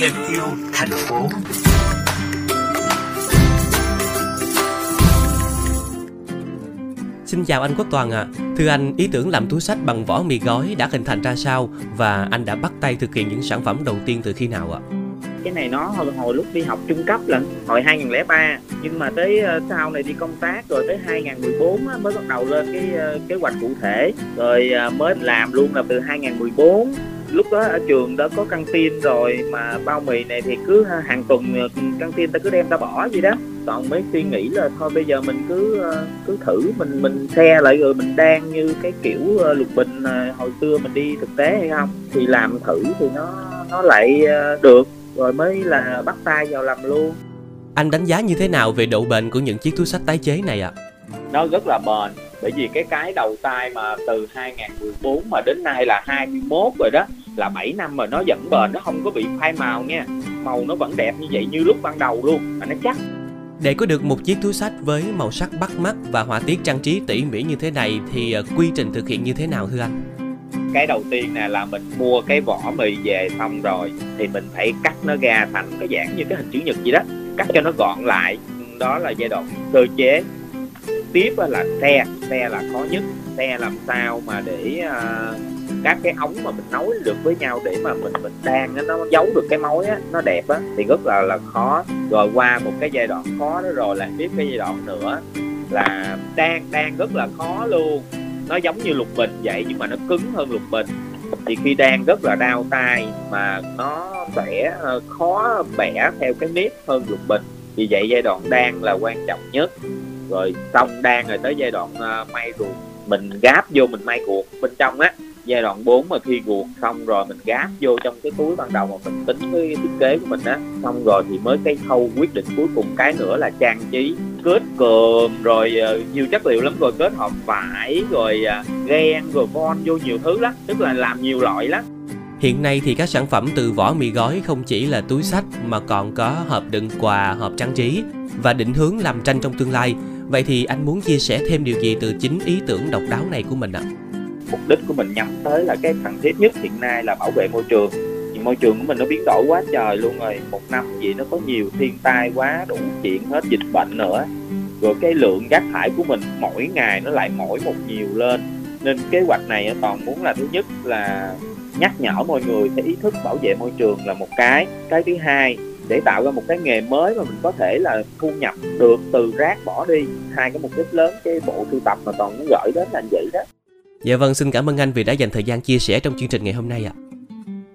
Thêm yêu thành phố. Xin chào anh Quốc Toàn ạ. Thưa anh, ý tưởng làm túi xách bằng vỏ mì gói đã hình thành ra sao và anh đã bắt tay thực hiện những sản phẩm đầu tiên từ khi nào ạ? Cái này nó hồi lúc đi học trung cấp lận, hồi 2003, nhưng mà tới sau này đi công tác rồi tới 2014 mới bắt đầu lên cái kế hoạch cụ thể, rồi mới làm luôn là từ 2014. Lúc đó ở trường đó có căng tin rồi, mà bao mì này thì cứ hàng tuần căng tin ta cứ đem ta bỏ vậy đó. Còn mới suy nghĩ là thôi bây giờ mình cứ thử mình xe lại rồi mình đang như cái kiểu lục bình hồi xưa mình đi thực tế hay không, thì làm thử thì nó lại được, rồi mới là bắt tay vào làm luôn. Anh đánh giá như thế nào về độ bền của những chiếc túi xách tái chế này ạ? Nó rất là bền, bởi vì cái đầu tay mà từ 2014 mà đến nay là 21 rồi đó, là 7 năm mà nó vẫn bền, nó không có bị phai màu nha. Màu nó vẫn đẹp như vậy như lúc ban đầu luôn, mà nó chắc. Để có được một chiếc túi xách với màu sắc bắt mắt và họa tiết trang trí tỉ mỉ như thế này thì quy trình thực hiện như thế nào thưa anh? Cái đầu tiên nè là mình mua cái vỏ mì về xong rồi thì mình phải cắt nó ra thành cái dạng như cái hình chữ nhật gì đó, cắt cho nó gọn lại, đó là giai đoạn sơ chế. Tiếp là xe là khó nhất, xe làm sao mà để các cái ống mà mình nối được với nhau để mà mình đan nó giấu được cái mối á, nó đẹp á, thì rất là khó. Rồi qua một cái giai đoạn khó đó rồi là tiếp cái giai đoạn nữa là đan rất là khó luôn. Nó giống như lục bình vậy nhưng mà nó cứng hơn lục bình, thì khi đan rất là đau tay mà nó sẽ khó bẻ theo cái nếp hơn lục bình. Vì vậy giai đoạn đan là quan trọng nhất. Rồi xong đan rồi tới giai đoạn may ruột, mình gáp vô mình may ruột bên trong á. Giai đoạn 4 mà khi ruột xong rồi mình gáp vô trong cái túi ban đầu mà mình tính cái thiết kế của mình á, xong rồi thì mới cái khâu quyết định cuối cùng cái nữa là trang trí, kết cườm rồi nhiều chất liệu lắm, rồi kết hợp vải rồi ren rồi von vô nhiều thứ lắm, tức là làm nhiều loại lắm. Hiện nay thì các sản phẩm từ vỏ mì gói không chỉ là túi xách mà còn có hộp đựng quà, hộp trang trí và định hướng làm tranh trong tương lai. Vậy thì anh muốn chia sẻ thêm điều gì từ chính ý tưởng độc đáo này của mình ạ? Mục đích của mình nhắm tới là cái cần thiết nhất hiện nay là bảo vệ môi trường. Thì môi trường của mình nó biến đổi quá trời luôn rồi, một năm vậy nó có nhiều thiên tai quá đủ chuyện hết, dịch bệnh nữa. Rồi cái lượng rác thải của mình mỗi ngày nó lại mỗi một nhiều lên. Nên kế hoạch này Toàn muốn là thứ nhất là nhắc nhở mọi người cái ý thức bảo vệ môi trường là một cái. Cái thứ hai, để tạo ra một cái nghề mới mà mình có thể là thu nhập được từ rác bỏ đi. Hai cái mục đích lớn cái bộ sưu tập mà Toàn muốn gửi đến là vậy đó. Dạ vâng, xin cảm ơn anh vì đã dành thời gian chia sẻ trong chương trình ngày hôm nay ạ.